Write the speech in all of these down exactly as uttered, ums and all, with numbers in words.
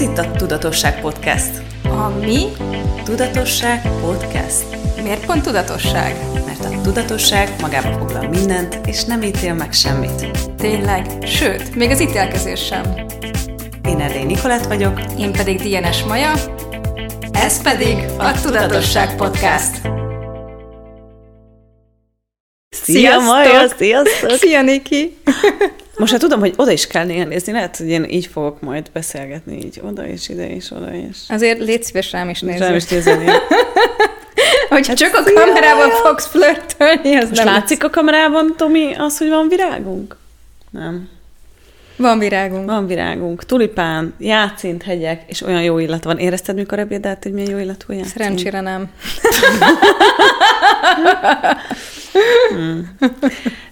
Ez itt a Tudatosság Podcast. A mi? Tudatosság Podcast. Miért pont tudatosság? Mert a tudatosság magába foglal mindent, és nem ítél meg semmit. Tényleg, sőt, még az ítélkezés sem. Én Erdéj Nikolát vagyok. Én pedig Díjánes Maja. Ez pedig a Tudatosság Podcast. Szia Maja, sziasztok! Szia Niki! Most hát tudom, hogy oda is kell nézni, lehet, hogy én így fogok majd beszélgetni, így oda és ide és oda és... Azért légy szíves, rám is nézni. Rám is nézni. Hogyha hát csak a kamerában fogsz flörtölni, az most nem látszik lesz. A kamerában, Tomi, az, hogy van virágunk? Nem. Van virágunk. Van virágunk. Tulipán, játszint, hegyek, és olyan jó illat van. Érezted, mikor ebédelt, hogy milyen jó illatú játszint? Szerencsére nem. hmm.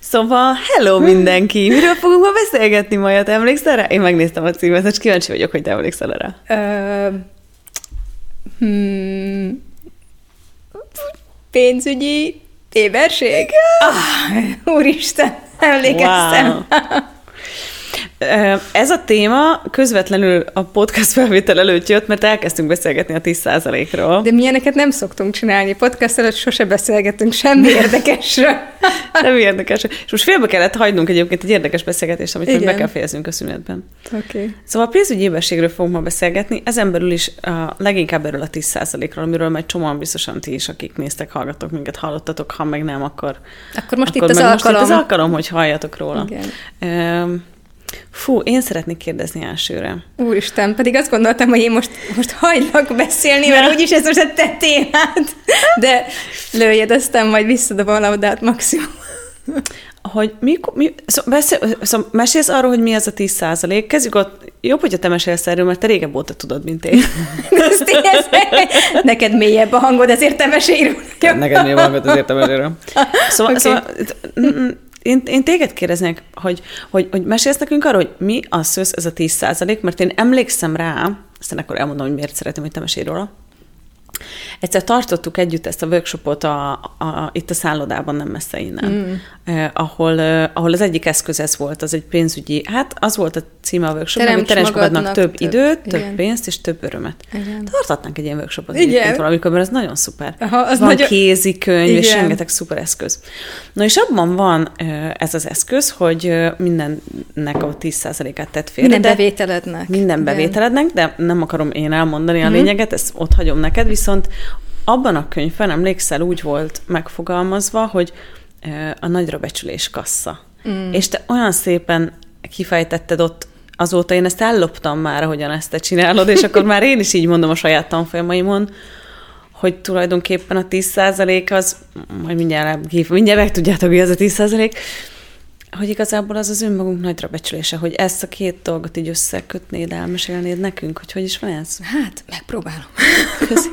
Szóval, hello mindenki! Miről fogunk ma beszélgetni, Maja? Te emlékszel rá? Én megnéztem a címet, és kíváncsi vagyok, hogy te emlékszel rá. Ö... Hmm... Pénzügyi téverség? Ah, úristen, emlékeztem. Wow. Ez a téma közvetlenül a podcast felvétel előtt jött, mert elkezdtünk beszélgetni a tíz százalékról. De milyeneket nem szoktunk csinálni. Podcast előtt sose beszélgetünk semmi érdekesről. Nem érdekes. És most félbe kellett hagynunk egyébként egy érdekes beszélgetést, amit igen. Be kell fejeznünk a szünetben. Okay. Szóval a pénzügyi éberségről fogunk ma beszélgetni, ezen belül is a, leginkább erről a tíz százalékról, amiről majd csomóan biztosan ti is, akik néztek, hallgatok minket, hallottatok, ha meg nem, akkor... Akkor most akkor itt az alkalom. Most itt az alkalom, hogy halljatok róla. Igen. Fú, én szeretnék kérdezni elsőre. Úristen, pedig azt gondoltam, hogy én most, most hagylak beszélni, mert úgyis ez most a te témád. De lőjed, aztán majd visszadobom a labdát maximum. Hogy mi, mi, szó, beszél, szó, mesélsz arról, hogy mi az a tíz százalék? Kezdjük ott, jobb, hogyha te mesélsz erről, mert te régebb óta tudod, mint én. Neked mélyebb a hangod, ezért te mesélj. Neked mélyebb a hangod, ezért te mesélj. Szóval... szóval Én, én téged kérdeznék, hogy, hogy, hogy mesélsz nekünk arra, hogy mi az szősz ez a tíz százalék, mert én emlékszem rá, aztán akkor elmondom, hogy miért szeretem, hogy te mesélj róla. Egyszer tartottuk együtt ezt a workshopot a, a, itt a szállodában, nem messze innen, mm. eh, ahol, eh, ahol az egyik eszköz ez volt, az egy pénzügyi, hát az volt a címe a workshopnak, hogy teremts magadnak több, több időt, igen. Több pénzt és több örömet. Igen. Tartatnánk egy ilyen workshopot egyébként valamikor, mert ez nagyon szuper. Aha, az van nagyon... kézikönyv, igen. És rengeteg szuper eszköz. Na és abban van eh, ez az eszköz, hogy eh, mindennek a tíz százalékát tett félre. Minden bevételednek. Minden bevételednek, de nem akarom én elmondani a lényeget, ezt ott hagyom neked, viszont abban a könyvben, emlékszel, úgy volt megfogalmazva, hogy a nagyra becsülés kassa. Mm. És te olyan szépen kifejtetted ott, azóta én ezt elloptam már, ahogyan ezt te csinálod, és akkor már én is így mondom a saját tanfolyamáimon, hogy tulajdonképpen a tíz százalék az, majd mindjárt, mindjárt meg tudjátok, hogy az a tíz százalék, hogy igazából az az önmagunk nagyra becsülése, hogy ezt a két dolgot így összekötnéd, elmesélnéd nekünk, hogy hogy is van ez? Hát, megpróbálom. Köszi.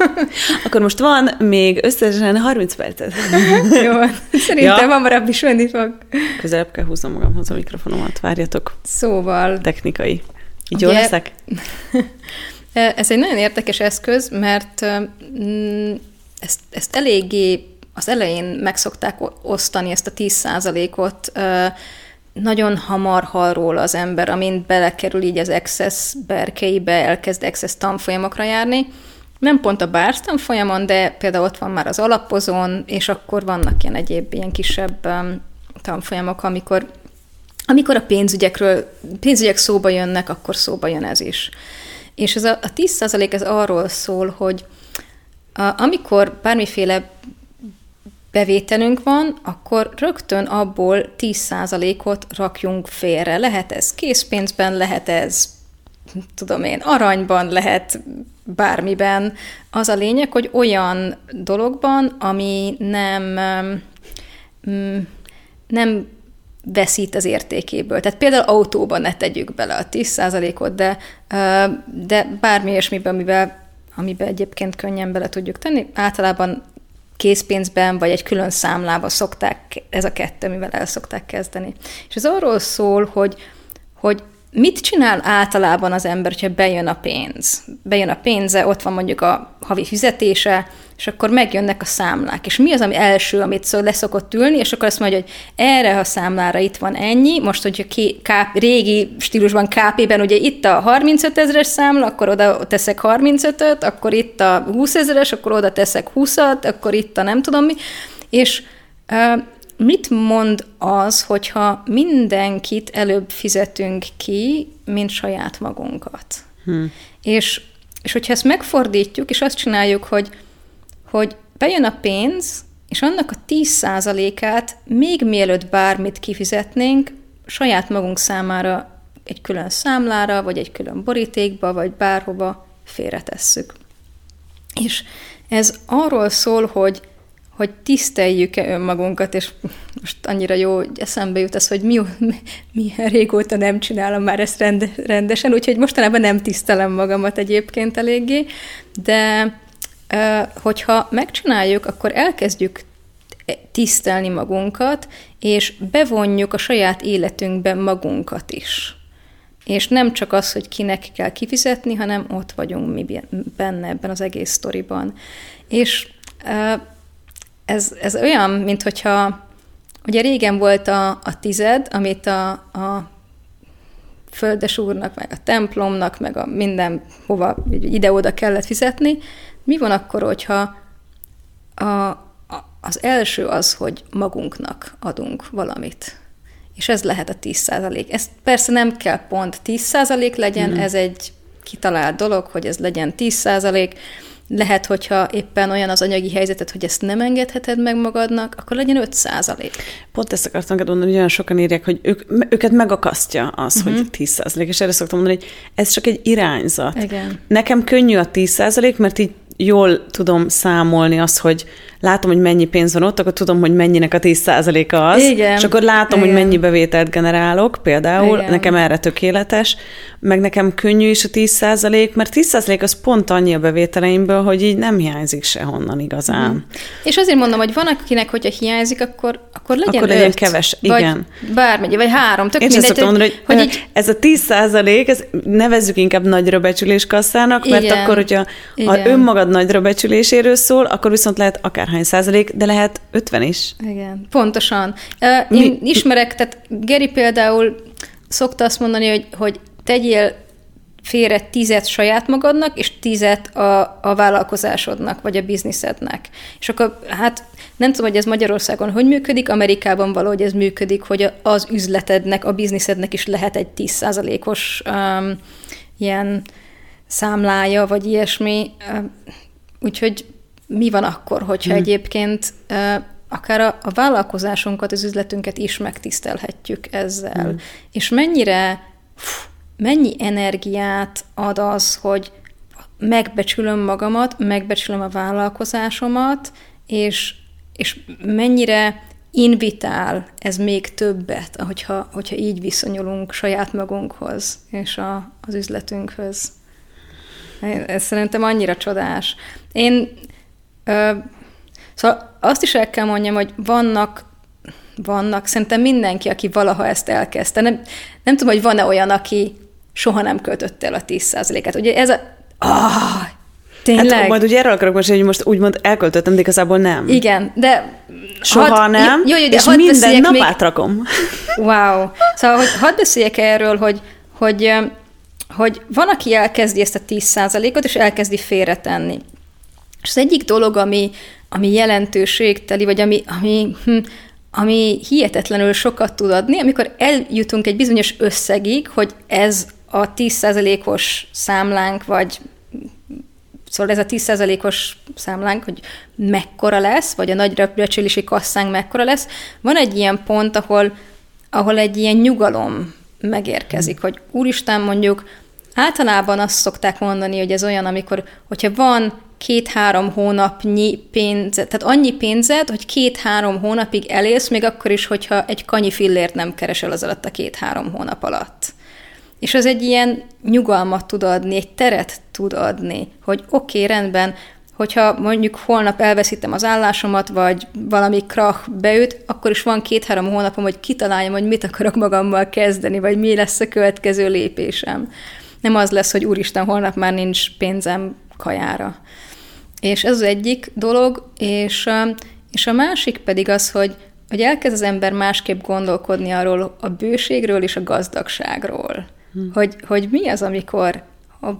Akkor most van még összesen harminc percet. Jó, szerintem hamarabb is menni fog. Közelebb kell húznom magamhoz a mikrofonomat, várjatok. Szóval... Technikai. Így jól leszek? Ez egy nagyon érdekes eszköz, mert ezt, ezt eléggé... az elején meg szokták osztani ezt a tíz százalékot, nagyon hamar hall róla az ember, amint belekerül így az Access berkeibe, elkezd Access tanfolyamokra járni. Nem pont a bárz tanfolyamon, de például ott van már az alapozón, és akkor vannak ilyen egyéb ilyen kisebb tanfolyamok, amikor, amikor a pénzügyekről, pénzügyek szóba jönnek, akkor szóba jön ez is. És ez a, a tíz százalék ez arról szól, hogy a, amikor bármiféle bevételünk van, akkor rögtön abból tíz százalékot rakjunk félre. Lehet ez készpénzben, lehet ez, tudom én, aranyban, lehet bármiben. Az a lényeg, hogy olyan dologban, ami nem, nem veszít az értékéből. Tehát például autóban ne tegyük bele a tíz százalékot, de, de bármi ilyesmiben, amiben, amiben egyébként könnyen bele tudjuk tenni, általában készpénzben, vagy egy külön számlába szokták, ez a kettő, mivel el szokták kezdeni. És ez arról szól, hogy, hogy Mit csinál általában az ember, hogyha bejön a pénz? Bejön a pénze, ott van mondjuk a havi fizetése, és akkor megjönnek a számlák. És mi az, ami első, amit leszokott ülni, és akkor azt mondja, hogy erre a számlára itt van ennyi, most, hogyha ké, káp, régi stílusban ká pében, ugye itt a harmincöt ezres számla, akkor oda teszek harmincötöt, akkor itt a húsz ezeres, akkor oda teszek húszat, akkor itt a nem tudom mi. És uh, mit mond az, hogyha mindenkit előbb fizetünk ki, mint saját magunkat? Hmm. És, és hogyha ezt megfordítjuk, és azt csináljuk, hogy hogy bejön a pénz, és annak a tíz százalékát még mielőtt bármit kifizetnénk, saját magunk számára egy külön számlára, vagy egy külön borítékba, vagy bárhova félretesszük. És ez arról szól, hogy, hogy tiszteljük-e önmagunkat, és most annyira jó eszembe jut ez, hogy mi, milyen régóta nem csinálom már ezt rendesen, úgyhogy mostanában nem tisztelem magamat egyébként eléggé, de... hogyha megcsináljuk, akkor elkezdjük tisztelni magunkat, és bevonjuk a saját életünkbe magunkat is. És nem csak az, hogy kinek kell kifizetni, hanem ott vagyunk mi benne ebben az egész sztoriban. És ez, ez olyan, mint hogyha, ugye régen volt a, a tized, amit a, a földesúrnak, meg a templomnak, meg a mindenhova ide-oda kellett fizetni. Mi van akkor, hogyha a, a, az első az, hogy magunknak adunk valamit? És ez lehet a tíz százalék. Ez persze nem kell pont tíz százalék legyen, mm. ez egy kitalált dolog, hogy ez legyen tíz százalék. Lehet, hogyha éppen olyan az anyagi helyzeted, hogy ezt nem engedheted meg magadnak, akkor legyen öt százalék. Pont ezt akartam mondani, hogy olyan sokan írják, hogy ők, őket megakasztja az, uh-huh. hogy tíz százalék, és erre szoktam mondani, hogy ez csak egy irányzat. Igen. Nekem könnyű a tíz százalék, mert így jól tudom számolni azt, hogy látom, hogy mennyi pénz van ott, akkor tudom, hogy mennyinek a tíz százaléka az, igen, és akkor látom, igen, hogy mennyi bevételt generálok, például, igen, nekem erre tökéletes, meg nekem könnyű is a tíz százalék, mert tíz százalék az pont annyi a bevételeimből, hogy így nem hiányzik sehonnan igazán. Mm. És azért mondom, hogy van akinek, hogyha hiányzik, akkor, akkor legyen akkor öt, legyen keves, igen, vagy bármennyi, vagy három, tök én mindegy. Én azt mondom, hogy, hogy így... ez a tíz százalék, ez nevezzük inkább nagyra becsüléskasszának, mert igen, akkor, hogyha ha önmagad nagyra becsüléséről szól, akkor viszont lehet akár hány százalék, de lehet ötven is. Igen, pontosan. Én Mi? ismerek, tehát Geri például szokta azt mondani, hogy, hogy tegyél félre tízet saját magadnak, és tízet a, a vállalkozásodnak, vagy a bizniszednek. És akkor, hát nem tudom, hogy ez Magyarországon hogy működik, Amerikában valahogy ez működik, hogy az üzletednek, a bizniszednek is lehet egy tíz százalékos um, ilyen számlája, vagy ilyesmi. Úgyhogy mi van akkor, hogyha hmm. egyébként uh, akár a, a vállalkozásunkat, az üzletünket is megtisztelhetjük ezzel. Hmm. És mennyire, pff, mennyi energiát ad az, hogy megbecsülöm magamat, megbecsülöm a vállalkozásomat, és, és mennyire invitál ez még többet, hogyha, hogyha így viszonyulunk saját magunkhoz, és a, az üzletünkhöz. Ez szerintem annyira csodás. Én Ö, szóval azt is el kell mondjam, hogy vannak, vannak szerintem mindenki, aki valaha ezt elkezdte. Nem, nem tudom, hogy van-e olyan, aki soha nem költött el a tíz százalékát. Ugye ez a... Ah, tényleg? Hát majd ugye erről akarok most, hogy most úgymond elköltöttem, de igazából nem. Igen, de... Soha had, nem, jó, jó, de és minden nap még... átrakom. Wow. Szóval hogy, hadd beszéljek erről, hogy... hogy hogy van, aki elkezdi ezt a tíz százalékot, és elkezdi félretenni. És az egyik dolog, ami, ami jelentőségteli, vagy ami, ami, ami hihetetlenül sokat tud adni, amikor eljutunk egy bizonyos összegig, hogy ez a tíz százalékos számlánk, vagy szóval ez a tíz százalékos számlánk, hogy mekkora lesz, vagy a nagyra becsülési kasszánk mekkora lesz, van egy ilyen pont, ahol, ahol egy ilyen nyugalom megérkezik, hogy úristen, mondjuk általában azt szokták mondani, hogy ez olyan, amikor, hogyha van két-három hónapnyi pénzed, tehát annyi pénzed, hogy két-három hónapig elélsz, még akkor is, hogyha egy kanyi fillért nem keresel az alatt a két-három hónap alatt. És az egy ilyen nyugalmat tud adni, egy teret tud adni, hogy oké, okay, rendben, hogyha mondjuk holnap elveszítem az állásomat, vagy valami krach beüt, akkor is van két-három hónapom, hogy kitaláljam, hogy mit akarok magammal kezdeni, vagy mi lesz a következő lépésem. Nem az lesz, hogy úristen, holnap már nincs pénzem kajára. És ez az egyik dolog, és, és a másik pedig az, hogy, hogy elkezd az ember másképp gondolkodni arról a bőségről és a gazdagságról. Hm. Hogy, hogy mi az, amikor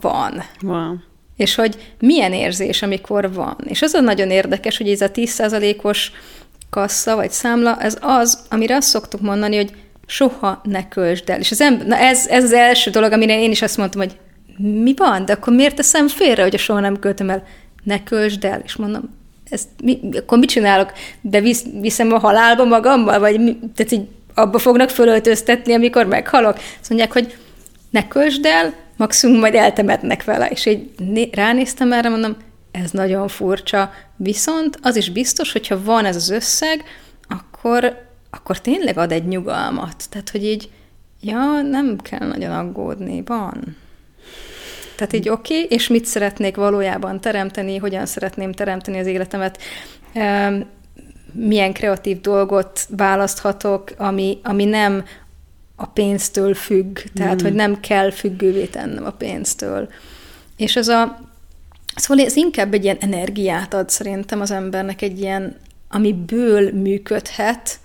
van. Wow. És hogy milyen érzés, amikor van. És az a nagyon érdekes, hogy ez a tíz százalékos kassza vagy számla, ez az, amire azt szoktuk mondani, hogy soha ne költsd el. És az ember, na ez, ez az első dolog, amire én is azt mondtam, hogy mi van, de akkor miért teszem félre, hogy soha nem költöm el? Ne költsd el. És mondom, ezt mi, akkor mit csinálok? De visz, viszem a halálba magammal? Vagy mi, tehát így abba fognak fölöltöztetni, amikor meghalok? Azt mondják, hogy ne költsd el, maximum majd eltemetnek vele. És így ránéztem erre, mondom, ez nagyon furcsa. Viszont az is biztos, hogyha van ez az összeg, akkor, akkor tényleg ad egy nyugalmat. Tehát, hogy így, ja, nem kell nagyon aggódni, van. Tehát így oké, okay, és mit szeretnék valójában teremteni, hogyan szeretném teremteni az életemet, milyen kreatív dolgot választhatok, ami, ami nem a pénztől függ, tehát, mm. hogy nem kell függővé tennem a pénztől. És ez a, szóval ez inkább egy ilyen energiát ad szerintem az embernek, egy ilyen, amiből működhet,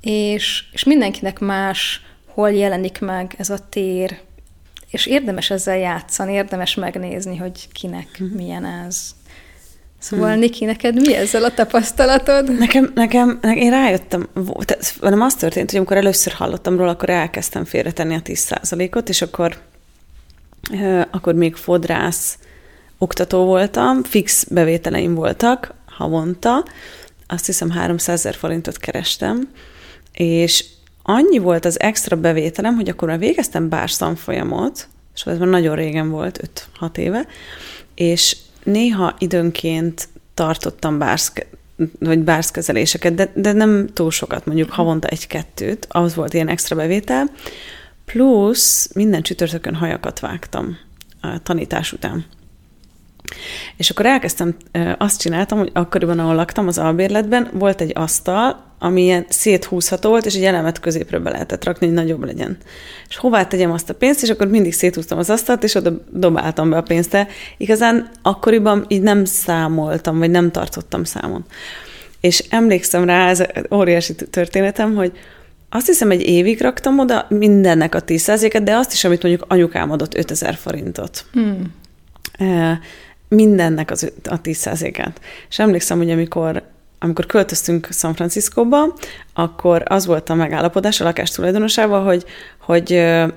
és, és mindenkinek más, hol jelenik meg ez a tér, és érdemes ezzel játszani, érdemes megnézni, hogy kinek mm. milyen ez. Szóval, hmm. Niki, neked mi ezzel a tapasztalatod? Nekem, nekem, nekem én rájöttem, nem az történt, hogy amikor először hallottam róla, akkor elkezdtem félretenni a tíz százalékot, és akkor, akkor még fodrász oktató voltam, fix bevételeim voltak havonta, azt hiszem háromszázezer forintot kerestem, és annyi volt az extra bevételem, hogy akkor már végeztem bárszamfolyamot, és ez már nagyon régen volt, öt-hat éve, és néha időnként tartottam bársz, vagy bárszkezeléseket, de, de nem túl sokat, mondjuk havonta egy-kettőt, az volt ilyen extra bevétel, plusz minden csütörtökön hajakat vágtam a tanítás után. És akkor elkezdtem, azt csináltam, hogy akkoriban, ahol laktam, az albérletben volt egy asztal, ami ilyen széthúzható volt, és egy elemet középről be lehetett rakni, hogy nagyobb legyen. És hová tegyem azt a pénzt, és akkor mindig széthúztam az asztalt, és oda dobáltam be a pénzt. De igazán akkoriban így nem számoltam, vagy nem tartottam számon. És emlékszem rá, ez óriási történetem, hogy azt hiszem, egy évig raktam oda mindennek a tíz százalékát, de azt is, amit mondjuk anyukám adott ötezer forintot. Hmm. Mindennek az, a tíz százalékát. És emlékszem, hogy amikor, amikor költöztünk San Franciscóba, akkor az volt a megállapodás a lakás tulajdonosával, hogy, hogy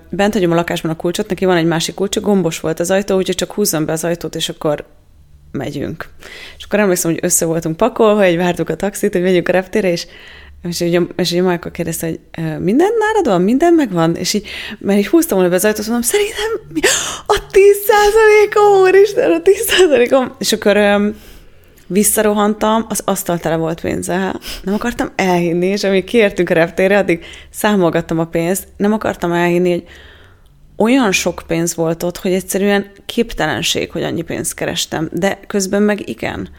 bent hagyom a lakásban a kulcsot, neki van egy másik kulcs, gombos volt az ajtó, úgyhogy csak húzzam be az ajtót, és akkor megyünk. És akkor emlékszem, hogy össze voltunk pakolva, hogy vártuk a taxit, hogy megyünk a reptére, és És ugye, és ugye Majka kérdezte, hogy minden nálad van, minden megvan, és így, mert így húztam volna be az ajtót, mondom, szerintem a tíz százalékom, úristen, a tíz százalékom. És akkor öm, visszarohantam, az asztal tele volt pénzzel. Nem akartam elhinni, és amíg kiértünk a reptérre, addig számolgattam a pénzt, nem akartam elhinni, hogy olyan sok pénz volt ott, hogy egyszerűen képtelenség, hogy annyi pénzt kerestem, de közben meg igen.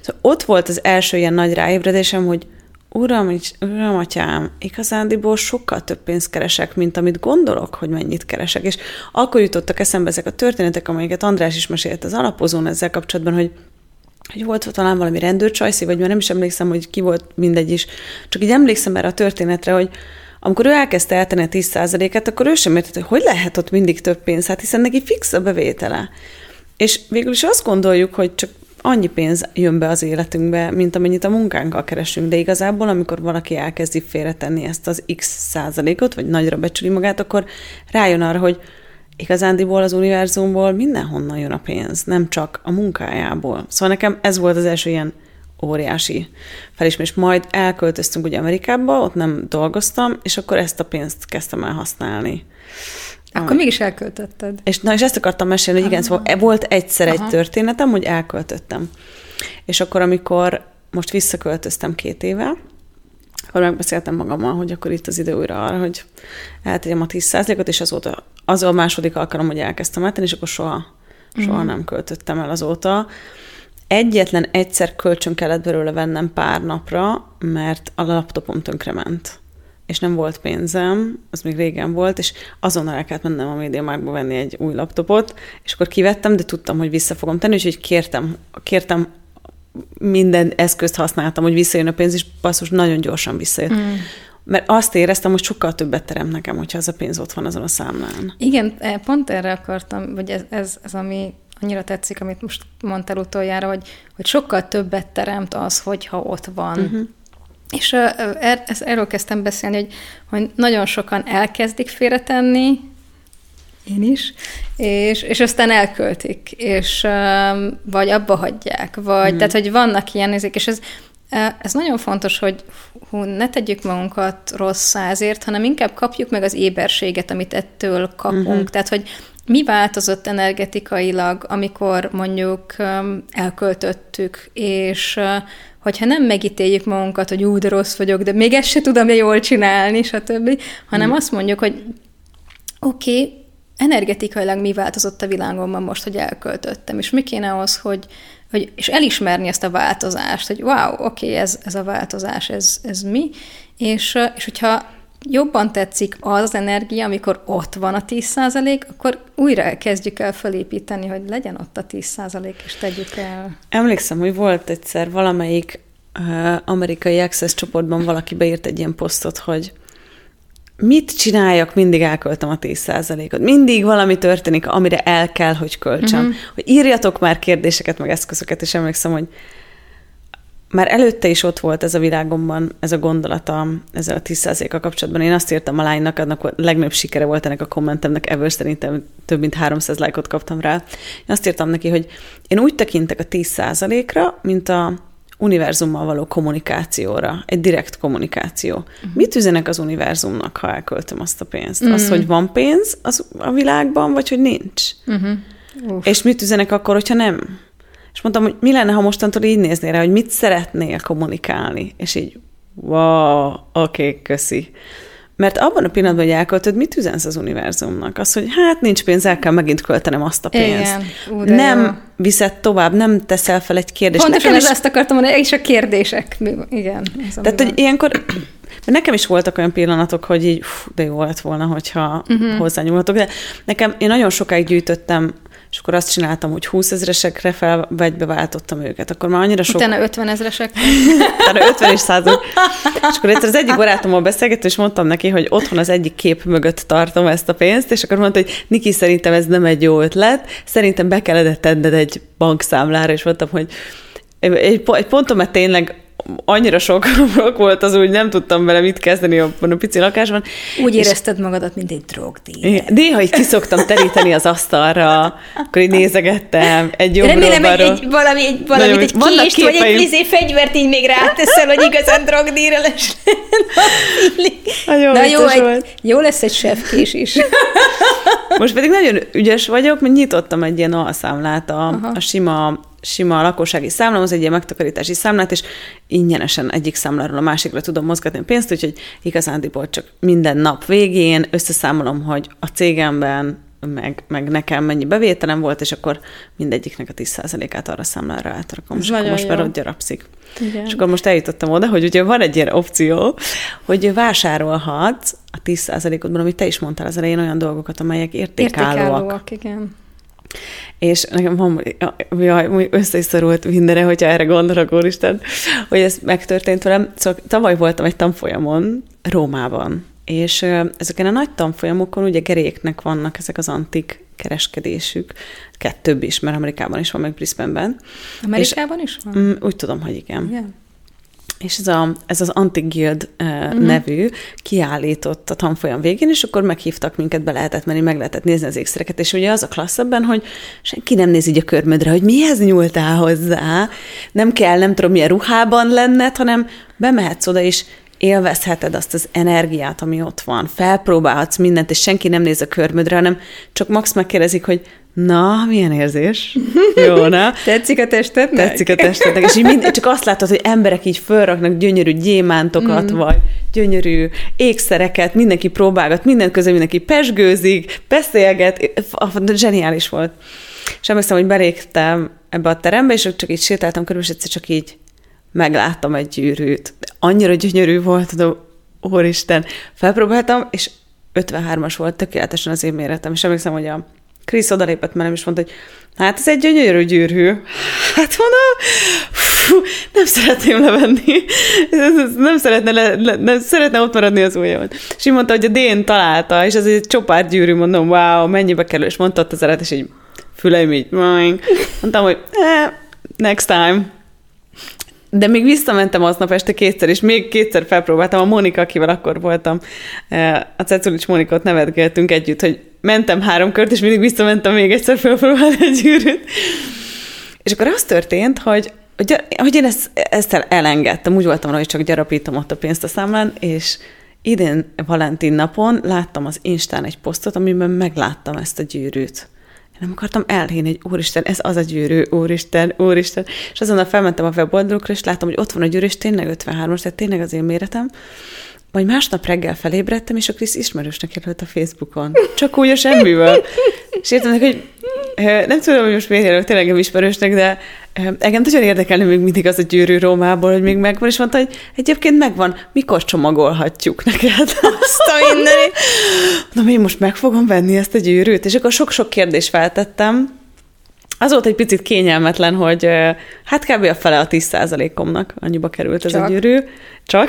Szóval ott volt az első ilyen nagy ráébredésem, hogy Uram, uram, atyám, igazándiból sokkal több pénzt keresek, mint amit gondolok, hogy mennyit keresek. És akkor jutottak eszembe ezek a történetek, amelyeket András is mesélt az alapozón ezzel kapcsolatban, hogy, hogy volt talán valami rendőrcsajszi, vagy már nem is emlékszem, hogy ki volt, mindegy is. Csak így emlékszem erre a történetre, hogy amikor ő elkezdte eltenni a tíz százalékát, akkor ő sem értett, hogy hogy lehet ott mindig több pénz, hát hiszen neki fix a bevétele. És végül is azt gondoljuk, hogy csak annyi pénz jön be az életünkbe, mint amennyit a munkánkkal keresünk, de igazából, amikor valaki elkezdi félretenni ezt az x százalékot, vagy nagyra becsüli magát, akkor rájön arra, hogy igazándiból az univerzumból mindenhonnan jön a pénz, nem csak a munkájából. Szóval nekem ez volt az első ilyen óriási felismerés. Majd elköltöztünk ugye Amerikába, ott nem dolgoztam, és akkor ezt a pénzt kezdtem el használni. Akkor ah. mégis elköltötted. És, na, és ezt akartam mesélni, hogy igen, aha. Szóval volt egyszer aha. egy történetem, hogy elköltöttem. És akkor, amikor most visszaköltöztem két éve, akkor megbeszéltem magammal, hogy akkor itt az idő újra arra, hogy eltegyem a tíz százalékot, és azóta, az a második alkalom, hogy elkezdtem eltenni, és akkor soha, soha uh-huh. nem költöttem el azóta. Egyetlen egyszer kölcsön kellett belőle vennem pár napra, mert a laptopom tönkrement, és nem volt pénzem, az még régen volt, és azonnal el kellett mennem a Media Markba venni egy új laptopot, és akkor kivettem, de tudtam, hogy vissza fogom tenni, úgyhogy kértem, kértem minden eszközt használtam, hogy visszajön a pénz, és basszus, nagyon gyorsan visszajött. Mm. Mert azt éreztem, hogy sokkal többet terem nekem, hogyha ez a pénz ott van azon a számlán. Igen, pont erre akartam, vagy ez, ez, ez ami annyira tetszik, amit most mondtál utoljára, hogy, hogy sokkal többet teremt az, hogyha ott van. Uh-huh. És er, ez, erről kezdtem beszélni, hogy, hogy nagyon sokan elkezdik félretenni, én is, és, és aztán elköltik, és vagy abba hagyják, vagy, uh-huh. tehát, hogy vannak ilyen nézik, és ez Ez nagyon fontos, hogy hú, ne tegyük magunkat rosszá azért, hanem inkább kapjuk meg az éberséget, amit ettől kapunk. Uh-huh. Tehát, hogy mi változott energetikailag, amikor mondjuk elköltöttük, és hogyha nem megítéljük magunkat, hogy úgy rossz vagyok, de még ezt se tudom jól csinálni, stb., hanem uh-huh. azt mondjuk, hogy oké, okay, energetikailag mi változott a világomban most, hogy elköltöttem, és mi kéne ahhoz, hogy Hogy, és elismerni ezt a változást, hogy wow, oké, okay, ez, ez a változás, ez, ez mi, és, és hogyha jobban tetszik az az energia, amikor ott van a tíz százalék, akkor újra kezdjük el felépíteni, hogy legyen ott a tíz százalék, és tegyük el. Emlékszem, hogy volt egyszer valamelyik uh, amerikai Access csoportban valaki beírt egy ilyen posztot, hogy mit csináljak, mindig elköltöm a tíz százalékot. Mindig valami történik, amire el kell, hogy költsem. Uh-huh. Hogy írjatok már kérdéseket, meg eszközöket, és emlékszem, hogy már előtte is ott volt ez a világomban, ez a gondolata, ezzel a tíz százalékkal kapcsolatban. Én azt írtam a lánynak, annak a legnagyobb sikere volt ennek a kommentemnek, ebből szerintem több mint háromszáz lájkot kaptam rá. Én azt írtam neki, hogy én úgy tekintek a tíz százalékra, mint a univerzummal való kommunikációra, egy direkt kommunikáció. Uh-huh. Mit üzenek az univerzumnak, ha elköltöm azt a pénzt? Uh-huh. Az, hogy van pénz az a világban, vagy hogy nincs? Uh-huh. És mit üzenek akkor, hogyha nem? És mondtam, hogy mi lenne, ha mostantól így néznél rá, hogy mit szeretnél kommunikálni? És így, wow, oké, okay, köszi. Mert abban a pillanatban, hogy elköltöd, mit üzensz az univerzumnak? Az, hogy hát nincs pénz, el kell megint költenem azt a pénzt. Igen, ú, nem jó. Viszed tovább, nem teszel fel egy kérdést. Pontosan is... ezt akartam mondani, és a kérdések. Igen. Tehát, hogy ilyenkor, nekem is voltak olyan pillanatok, hogy így, fú, de jó lett volna, hogyha uh-huh. hozzányúlhatok. De nekem, én nagyon sokáig gyűjtöttem, és akkor azt csináltam, hogy húszezresekre fel, vagy beváltottam őket. Akkor már annyira sok... Utána ötvenezeresekre. Utána ötven és száz. És akkor egyszer az egyik barátommal beszélgettem, és mondtam neki, hogy otthon az egyik kép mögött tartom ezt a pénzt, és akkor mondta, hogy Niki, szerintem ez nem egy jó ötlet, szerintem be kellene tenned egy bankszámlára, és mondtam, hogy egy ponton, mert tényleg annyira sok volt az, úgy nem tudtam vele mit kezdeni abban a pici lakásban. Úgy érezted magadat, mint egy drogdíj. Néha így kiszoktam teríteni az asztalra, akkor így nézegettem egy jobbról. Remélem, egy, egy, valami, egy, valamit, egy kést, vagy egy izé fegyvert így még ráteszel, hogy igazán drogdíjra lesz. Na jó, egy, jó lesz egy sávkés is. Most pedig nagyon ügyes vagyok, mert nyitottam egy ilyen alszámlát, a, a sima... sima a lakossági számlám, az egy ilyen megtakarítási számlát, és ingyenesen egyik számláról a másikra tudom mozgatni a pénzt, úgyhogy igazándiból csak minden nap végén összeszámolom, hogy a cégemben, meg, meg nekem mennyi bevételem volt, és akkor mindegyiknek a tíz százalékát arra számlára átrakom. És akkor most már ott gyarapszik. Igen. És akkor most eljutottam oda, hogy ugye van egy ilyen opció, hogy vásárolhatsz a tíz százalékodban, amit te is mondtál az elején, olyan dolgokat, amelyek értékállóak. Értékállóak, igen. És nekem van, jaj, össze is szorult mindenre, hogyha erre gondolok, úristen, hogy ez megtörtént velem. Szóval tavaly voltam egy tanfolyamon Rómában, és ezeken a nagy tanfolyamokon ugye Geréknek vannak ezek az antik kereskedésük, kettőbb is, mert Amerikában is van, meg Brisbaneben. Amerikában és, is van? Úgy tudom, hogy igen. igen. És ez, a, ez az Antique Guild uh-huh. nevű kiállított a tanfolyam végén, és akkor meghívtak minket, be lehetett menni, meg lehetett nézni az ékszereket, és ugye az a klassz ebben, hogy senki nem néz így a körmödre, hogy mihez nyúltál hozzá, nem kell, nem tudom, milyen ruhában lenned, hanem bemehetsz oda, és élvezheted azt az energiát, ami ott van, felpróbálhatsz mindent, és senki nem néz a körmödre, hanem csak max megkérdezik, hogy na, milyen érzés? Jó, na? Tetszik a testednek? Tetszik a testednek. És így mind, csak azt látod, hogy emberek így fölraknak gyönyörű gyémántokat, mm. vagy gyönyörű ékszereket, mindenki próbálgat, minden közben mindenki pesgőzik, beszélget, zseniális volt. És emlékszem, hogy berégtem ebbe a terembe, és csak így sétáltam körül, és egyszer csak így megláttam egy gyűrűt. Annyira gyönyörű volt, de úristen, felpróbáltam, és ötvenhármas volt, tökéletesen az én méretem. És emlékszem, hogy a Krisz odalépett mellem, és mondta, hogy hát ez egy gyönyörű gyűrű. Hát mondom, fú, nem szeretném levenni. Nem szeretne, le, le, nem szeretne ott maradni az ujjamon. És így mondta, hogy a Dén találta, és ez egy csopár gyűrű, mondom, wow, mennyibe kerül. És mondta ott az eredet, és így füleim így, mondtam, hogy eh, next time. De még visszamentem aznap este kétszer, és még kétszer felpróbáltam a Monika, akivel akkor voltam. A Ceculics Monikot nevetgeltünk együtt, hogy mentem három kört, és mindig visszamentem még egyszer felpróbálni a gyűrűt. És akkor az történt, hogy, hogy én ezt, ezt elengedtem. Úgy voltam, hogy csak gyarapítom ott a pénzt a számlán, és idén Valentin napon láttam az Instán egy posztot, amiben megláttam ezt a gyűrűt. Én nem akartam elhinni, hogy úristen, ez az a gyűrű, úristen, úristen. És azonnal felmentem a weboldalukra, és láttam, hogy ott van a gyűrű, és tényleg ötvenhármas, tehát tényleg az én méretem. Majd másnap reggel felébredtem, és a Krisz ismerősnek jelölt a Facebookon. Csak úgy a semmiből. És értem neki, hogy nem tudom, hogy most miért jelölök tényleg nem ismerősnek, de engem nagyon érdekelni még mindig az a gyűrű Rómából, hogy még megvan, és mondta, hogy egyébként megvan, mikor csomagolhatjuk neked azt a mindenit. Mondom, én most meg fogom venni ezt a gyűrűt, és akkor sok-sok kérdést feltettem. Az volt egy picit kényelmetlen, hogy hát kb. A fele a tíz százalékomnak annyiba került ez Csak. a gyűrű. Csak.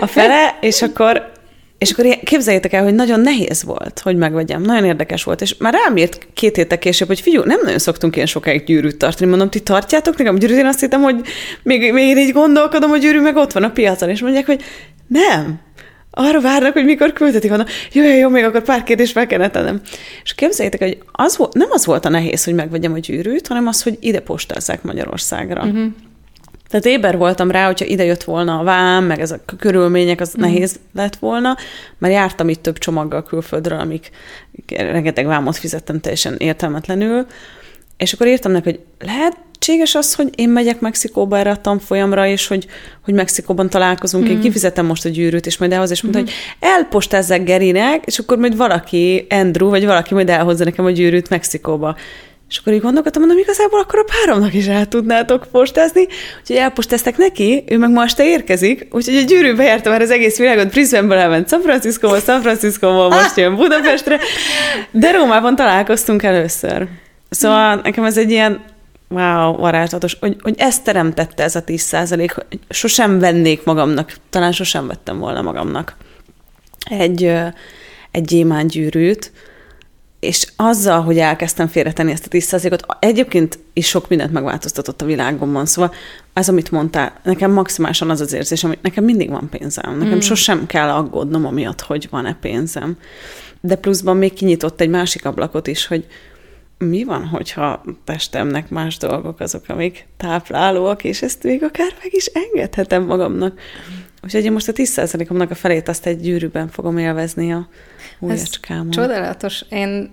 A fele, és akkor, és akkor képzeljétek el, hogy nagyon nehéz volt, hogy megvegyem. Nagyon érdekes volt, és már rám írt két héttel később, hogy figyelj, nem nagyon szoktunk ilyen sokáig gyűrűt tartani. Mondom, ti tartjátok nekem a gyűrűt? Én azt hittem, hogy még, még így gondolkodom, hogy gyűrű meg ott van a piacon, és mondják, hogy nem. Arra várnak, hogy mikor küldtetik, mondom, jó, jó, jó, még akkor pár kérdést fel kellene tennem. És képzeljétek, hogy az volt, nem az volt a nehéz, hogy megvegyem a gyűrűt, hanem az, hogy ide postázzák Magyarországra. Uh-huh. Tehát éber voltam rá, hogyha ide jött volna a vám, meg ez a körülmények, az uh-huh. nehéz lett volna, mert jártam itt több csomaggal külföldről, amik rengeteg vámot fizettem teljesen értelmetlenül, és akkor írtam neki, hogy lehet, Cséges az, hogy én megyek Mexikóba erre a tanfolyamra, és hogy, hogy Mexikóban találkozunk, mm. én kifizetem most a gyűrűt, és majd elhoz, és mondta, mm. hogy elpostázzák Gerinek, és akkor majd valaki, Andrew, vagy valaki majd elhozza nekem a gyűrűt Mexikóba. És akkor így gondolkodtam, mondom, igazából akkor a páromnak is el tudnátok postázni, úgyhogy elpostáztak neki, ő meg ma este érkezik, úgyhogy a gyűrűbe jártam már az egész világot, Brisbane-ből elment San Francisco-ból, San Francisco-ból most jön Budapestre, de Rómában találkoztunk először. Szóval mm. nekem ez egy ilyen wow, varázslatos, hogy, hogy ezt teremtette ez a tíz százalék, hogy sosem vennék magamnak, talán sosem vettem volna magamnak egy, egy gyémángyűrűt, és azzal, hogy elkezdtem félretenni ezt a tíz százalékot, egyébként is sok mindent megváltoztatott a világomban, szóval az, amit mondtál, nekem maximálisan az az érzésem, hogy nekem mindig van pénzem, nekem mm. sosem kell aggódnom amiatt, hogy van-e pénzem. De pluszban még kinyitott egy másik ablakot is, hogy mi van, hogyha testemnek más dolgok azok, amik táplálóak, és ezt még akár meg is engedhetem magamnak. Úgyhogy én most a tíz százalékomnak a felét azt egy gyűrűben fogom élvezni a ujjacskámon. Csodálatos. Én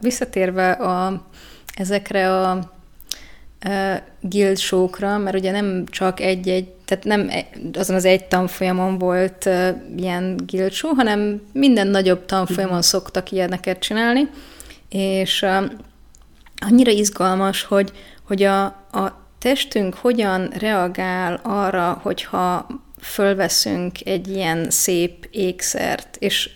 visszatérve a, ezekre a, a guild show-kra, mert ugye nem csak egy-egy, tehát nem azon az egy tanfolyamon volt ilyen guild show, hanem minden nagyobb tanfolyamon szoktak ilyeneket csinálni, és annyira izgalmas, hogy, hogy a, a testünk hogyan reagál arra, hogyha fölveszünk egy ilyen szép ékszert. És,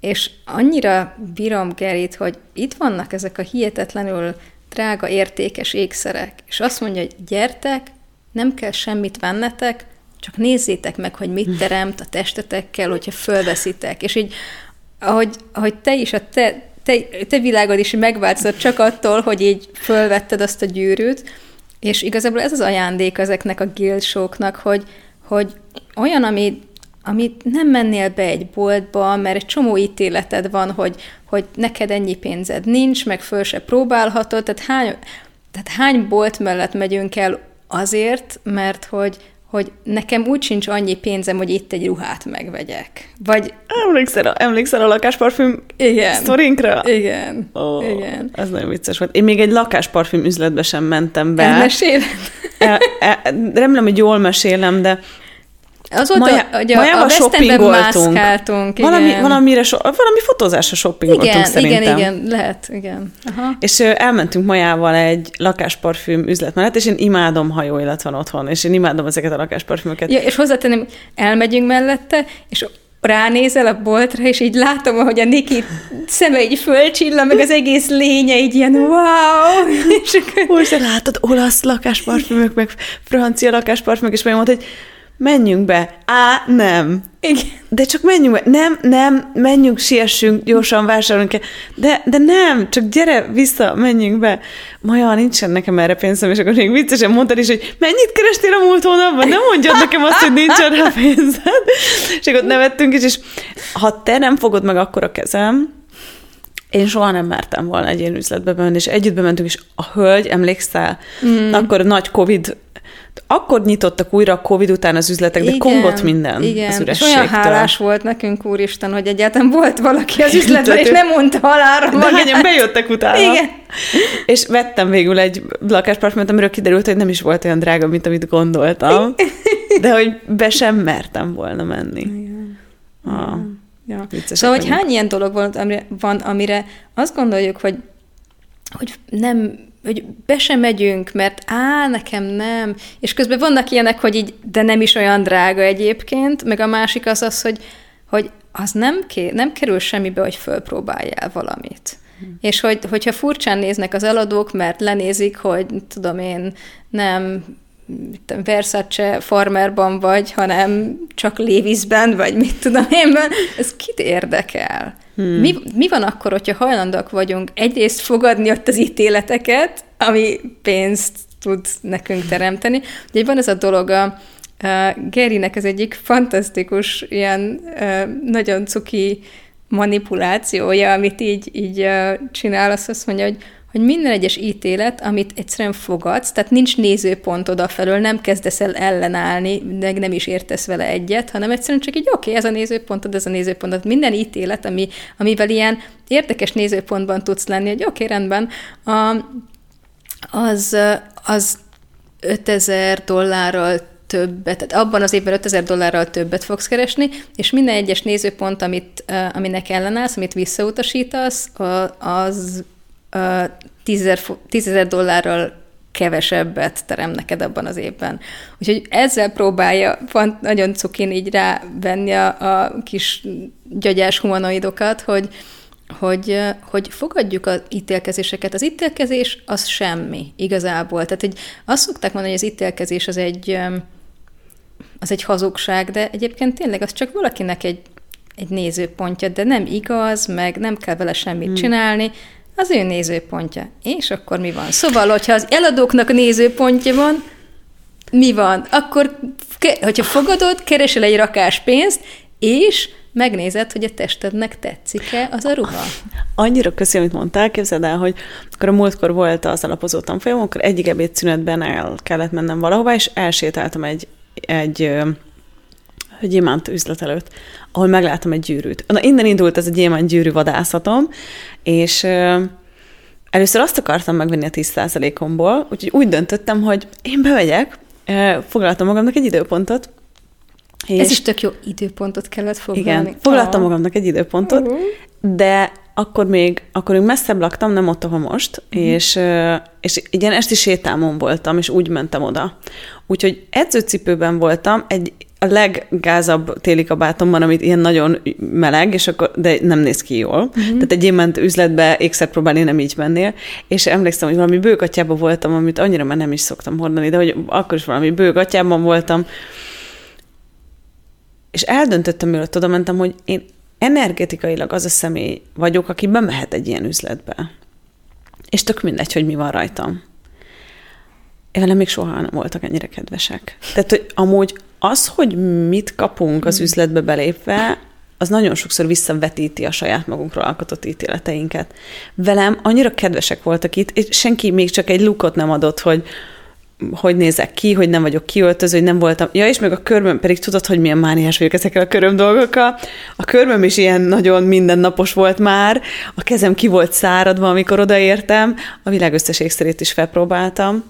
és annyira bírom Gerit, hogy itt vannak ezek a hihetetlenül drága, értékes ékszerek. És azt mondja, hogy gyertek, nem kell semmit vennetek, csak nézzétek meg, hogy mit teremt a testetekkel, hogyha fölveszitek. És így, ahogy, ahogy te is a te... Te, te világod is megváltozott csak attól, hogy így fölvetted azt a gyűrűt, és igazából ez az ajándék ezeknek a guild show-knak, hogy, hogy olyan, amit ami nem mennél be egy boltba, mert egy csomó ítéleted van, hogy, hogy neked ennyi pénzed nincs, meg föl se próbálhatod, tehát hány, tehát hány bolt mellett megyünk el azért, mert hogy hogy nekem úgy sincs annyi pénzem, hogy itt egy ruhát megvegyek. Vagy... Emlékszel, emlékszel a lakásparfüm sztorinkra? Igen. Oh, igen. Ez nagyon vicces volt. Én még egy lakásparfüm üzletbe sem mentem be. Elmesélem. El, el, remélem, hogy jól mesélem, de Az ott, Maja, hogy a, a West Endben mászkáltunk. Valami, valamire so, valami fotózásra shoppingoltunk, igen, szerintem. Igen, igen, lehet, igen. Aha. És elmentünk Majával egy lakásparfüm üzlet mellett, és én imádom, ha jó illat van otthon, és én imádom ezeket a lakásparfümöket. Ja, és hozzátenném, elmegyünk mellette, és ránézel a boltra, és így látom, ahogy a Niki szeme így fölcsillan, meg az egész lénye így ilyen wow! És akkor... Most látod, olasz lakásparfümök, meg francia lakásparfümök, és majd mondta, hogy menjünk be. Á, nem. Igen. De csak menjünk be. Nem, nem, menjünk, siessünk, gyorsan vásárolunk. De, de nem, csak gyere vissza, menjünk be. Maja, nincsen nekem erre pénzem, és akkor még viccesen mondtad is, hogy mennyit kerestél a múlt hónapban? Nem mondjad nekem azt, hogy nincsen rá pénzed. És akkor nevettünk is, és ha te nem fogod meg akkor a kezem, én soha nem mertem volna egy ilyen üzletbe menni, és együtt bementünk, és a hölgy, emlékszel? Mm. Akkor nagy Covid Akkor nyitottak újra a Covid után az üzletek, igen, de kongott minden igen. az ürességtől. Igen, és olyan hálás volt nekünk, úristen, hogy egyáltalán volt valaki az üzletben, és nem mondta halálra magát. De hányan bejöttek utána. Igen. És vettem végül egy lakásparfümöt, amiről kiderült, hogy nem is volt olyan drága, mint amit gondoltam, de hogy be sem mertem volna menni. Igen. Ah, ja. Szóval, hogy hány ilyen dolog van, amire azt gondoljuk, hogy, hogy nem... hogy be sem megyünk, mert á, nekem nem. És közben vannak ilyenek, hogy így, de nem is olyan drága egyébként, meg a másik az az, hogy, hogy az nem, ké, nem kerül semmibe, hogy fölpróbáljál valamit. Hm. És hogy, hogyha furcsán néznek az eladók, mert lenézik, hogy tudom én, nem Versace farmerban vagy, hanem csak Lévisben, vagy mit tudom én, ez kit érdekel? Hmm. Mi, mi van akkor, hogyha hajlandók vagyunk egyrészt fogadni ott az ítéleteket, ami pénzt tud nekünk teremteni? Ugye van ez a dolog, a, a Gerinek az egyik fantasztikus, ilyen a, nagyon cuki manipulációja, amit így, így a, csinál, azt mondja, hogy hogy minden egyes ítélet, amit egyszerűen fogadsz, tehát nincs nézőpont odafelől, nem kezdesz el ellenállni, meg nem is értesz vele egyet, hanem egyszerűen csak így, oké, okay, ez a nézőpontod, ez a nézőpontod. Minden ítélet, ami, amivel ilyen érdekes nézőpontban tudsz lenni, hogy oké, okay, rendben, az, az ötezer dollárral többet, tehát abban az évben ötezer dollárral többet fogsz keresni, és minden egyes nézőpont, amit, aminek ellenállsz, amit visszautasítasz, az tízezer dollárral kevesebbet terem neked abban az évben. Úgyhogy ezzel próbálja pont nagyon cukin így rávenni a, a kis gyagyás humanoidokat, hogy, hogy, hogy fogadjuk az ítélkezéseket. Az ítélkezés az semmi igazából. Tehát hogy azt szokták mondani, hogy az ítélkezés az egy, az egy hazugság, de egyébként tényleg az csak valakinek egy, egy nézőpontja, de nem igaz, meg nem kell vele semmit hmm. csinálni, az ő nézőpontja. És akkor mi van? Szóval, hogyha az eladóknak nézőpontja van, mi van? Akkor, hogyha fogadod, keresel egy rakás pénzt, és megnézed, hogy a testednek tetszik-e az a ruha. Annyira köszi, amit mondtál, képzeld el, hogy akkor a múltkor volt az alapozó tanfolyam, akkor egyik ebédszünetben el kellett mennem valahova, és elsétáltam egy, egy a gyémánt üzlet előtt, ahol megláttam egy gyűrűt. Na, innen indult ez a gyémánt gyűrű vadászatom, és ö, először azt akartam megvenni a tíz százalékomból, úgyhogy úgy döntöttem, hogy én bevegyek, ö, foglaltam magamnak egy időpontot. És ez is tök jó, időpontot kellett foglalni. Igen, foglaltam ah. magamnak egy időpontot, uh-huh. de akkor még, akkor még messzebb laktam, nem ott, ahol most, uh-huh. és, ö, és ilyen esti sétámon voltam, és úgy mentem oda. Úgyhogy edzőcipőben voltam, egy a leggázabb téli kabátomban, amit ilyen nagyon meleg, és akkor, de nem néz ki jól. Uh-huh. Tehát egy gyémánt üzletbe ékszert próbálni, nem így mennél. És emlékszem, hogy valami bőgatjában voltam, amit annyira már nem is szoktam hordani, de hogy akkor is valami bőgatjában voltam. És eldöntöttem, mielőtt oda mentem, hogy én energetikailag az a személy vagyok, aki bemehet egy ilyen üzletbe. És tök mindegy, hogy mi van rajtam. Én velem még soha nem voltak ennyire kedvesek. Tehát, hogy amúgy az, hogy mit kapunk az üzletbe belépve, az nagyon sokszor visszavetíti a saját magunkról alkotott ítéleteinket. Velem annyira kedvesek voltak itt, és senki még csak egy lukot nem adott, hogy hogy nézek ki, hogy nem vagyok kiöltöző, hogy nem voltam. Ja, és meg a körmöm, pedig tudod, hogy milyen mániás vagyok ezekkel a köröm dolgokkal. A körmöm is ilyen nagyon mindennapos volt már, a kezem ki volt száradva, amikor odaértem, a világ összes ékszerét is felpróbáltam.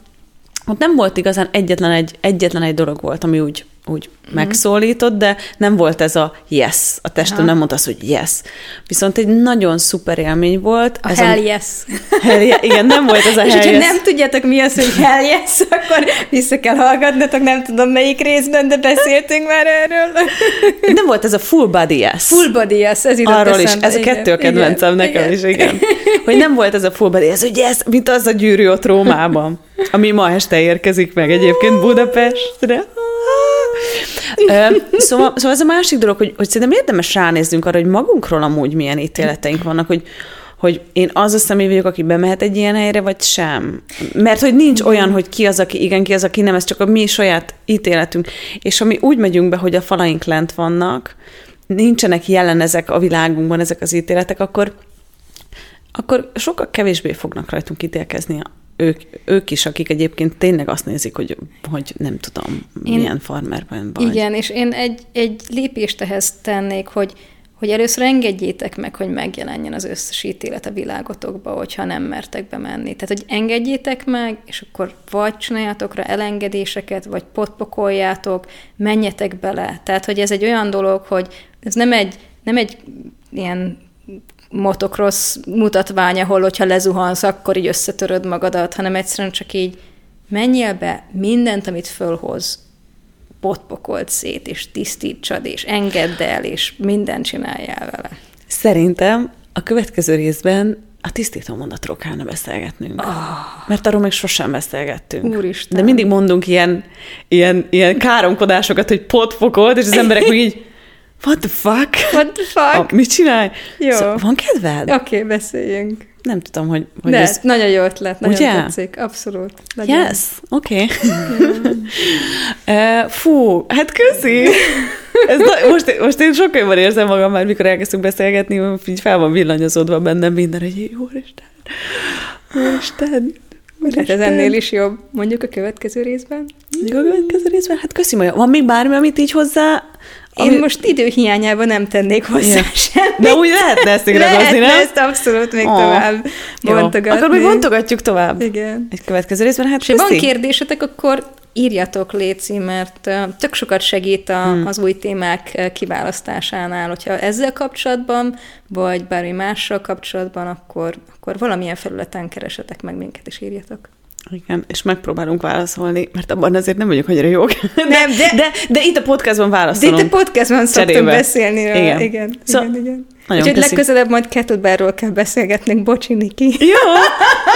Ott nem volt igazán, egyetlen egy, egyetlen egy dolog volt, ami úgy úgy mm. megszólított, de nem volt ez a yes. A testem nem mondta az, hogy yes. Viszont egy nagyon szuper élmény volt. A ez hell a... yes. Hell yeah. Igen, nem volt ez a hell yes. És hogyha nem tudjátok, mi az, hogy hell yes, akkor vissza kell hallgatnatok, nem tudom melyik részben, de beszéltünk már erről. Nem volt ez a full body yes. Full body yes, ez jutott arról eszembe. Is, ez a kettő a kedvencem nekem is, igen. Hogy nem volt ez a full body yes, hogy yes, mint az a gyűrű ott Rómában, ami ma este érkezik meg egyébként Budapestre. Szóval, szóval ez a másik dolog, hogy, hogy szerintem érdemes ránéznünk arra, hogy magunkról amúgy milyen ítéleteink vannak, hogy, hogy én az a személy vagyok, aki bemehet egy ilyen helyre, vagy sem. Mert hogy nincs olyan, hogy ki az, aki igen, ki az, aki nem, ez csak a mi saját ítéletünk. És ami úgy megyünk be, hogy a falaink lent vannak, nincsenek jelen ezek a világunkban, ezek az ítéletek, akkor, akkor sokkal kevésbé fognak rajtunk ítélkezni Ők, ők is, akik egyébként tényleg azt nézik, hogy, hogy nem tudom, én, milyen farmerben vagy. Igen, és én egy, egy lépést ehhez tennék, hogy, hogy először engedjétek meg, hogy megjelenjen az összes ítélet a világotokba, hogyha nem mertek bemenni. Tehát, hogy engedjétek meg, és akkor vagy csináljátok rá elengedéseket, vagy potpokoljátok, menjetek bele. Tehát, hogy ez egy olyan dolog, hogy ez nem egy, nem egy ilyen motocross mutatvány, ahol, hogyha lezuhansz, akkor így összetöröd magadat, hanem egyszerűen csak így menjél be, mindent, amit fölhoz, potpokold szét, és tisztítsad, és engedd el, és mindent csináljál vele. Szerintem a következő részben a tisztító mondatról kellene beszélgetnünk. Oh. Mert arról még sosem beszélgettünk. Úristen. De mindig mondunk ilyen, ilyen, ilyen káromkodásokat, hogy potpokold, és az emberek még így What the fuck? What the fuck? Oh, mit csinálj? Jó. Szóval van kedved? Oké, okay, beszéljünk. Nem tudom, hogy... hogy De, ez... nagyon jó ötlet, nagyon Ugye? tetszik. Abszolút. Legyen. Yes, oké. Okay. Fú, hát köszi! Ez na, most, most én sokkal jobban érzem magam már, mikor elkezdtünk beszélgetni, így fel van villanyozódva bennem minden, hogy így, Úristen, Úristen. Hát ez ennél is jobb. Mondjuk a következő részben? Mondjuk a következő részben? Hát köszi, Maja. Van még bármi, amit így hozzá... Én ami... most időhiányában nem tennék hozzá yeah. semmit. De úgy lehetne ezt igrazozni, nem? Lehetne ezt abszolút még oh. tovább bontogatni. Akkor még bontogatjuk tovább. Igen. Egy következő részben, hát köszi. Ha van kérdésetek, akkor írjatok, léci, mert tök sokat segít a, hmm. az új témák kiválasztásánál. Hogyha ezzel kapcsolatban, vagy bármi mással kapcsolatban, akkor, akkor valamilyen felületen keresetek meg minket, és írjatok. Igen, és megpróbálunk válaszolni, mert abban azért nem vagyok annyira jók. De, nem, de, de, de itt a podcastban válaszolunk. De itt a podcastban szoktunk beszélni. Rá. Igen, igen, so, igen. igen. Úgyhogy legközelebb majd kettlebellről kell beszélgetnünk, bocsi, Niki. Jó,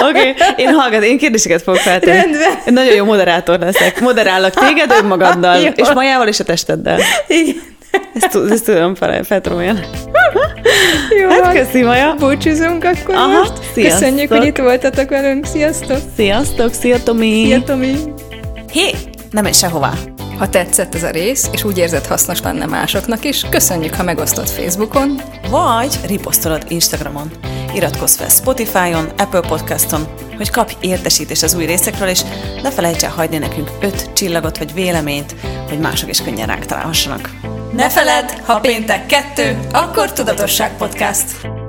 oké. Okay. Én hallgat, én kérdéseket fogok feltenni. Rendben. Én nagyon jó moderátor leszek. Moderállak téged önmagaddal, és Majával és a testeddel. Igen. Ezt, ezt tudom fel, feltromoljanak. Jó, hát köszi, Maja. Búcsúzunk akkor Aha, most. Sziasztok. Köszönjük, hogy itt voltatok velünk. Sziasztok. Sziasztok, szia Tomi. Szia Tomi. Hé, nem menj sehová. Ha tetszett ez a rész, és úgy érzed hasznos lenne másoknak is, köszönjük, ha megosztod Facebookon, vagy riposztolod Instagramon. Iratkozz fel Spotify-on, Apple Podcaston, hogy kapj értesítést az új részekről, és ne felejts el hagyni nekünk öt csillagot vagy véleményt, hogy mások is könnyen ránk találhassanak. Ne feledd, ha péntek kettő, akkor Tudatosság Podcast!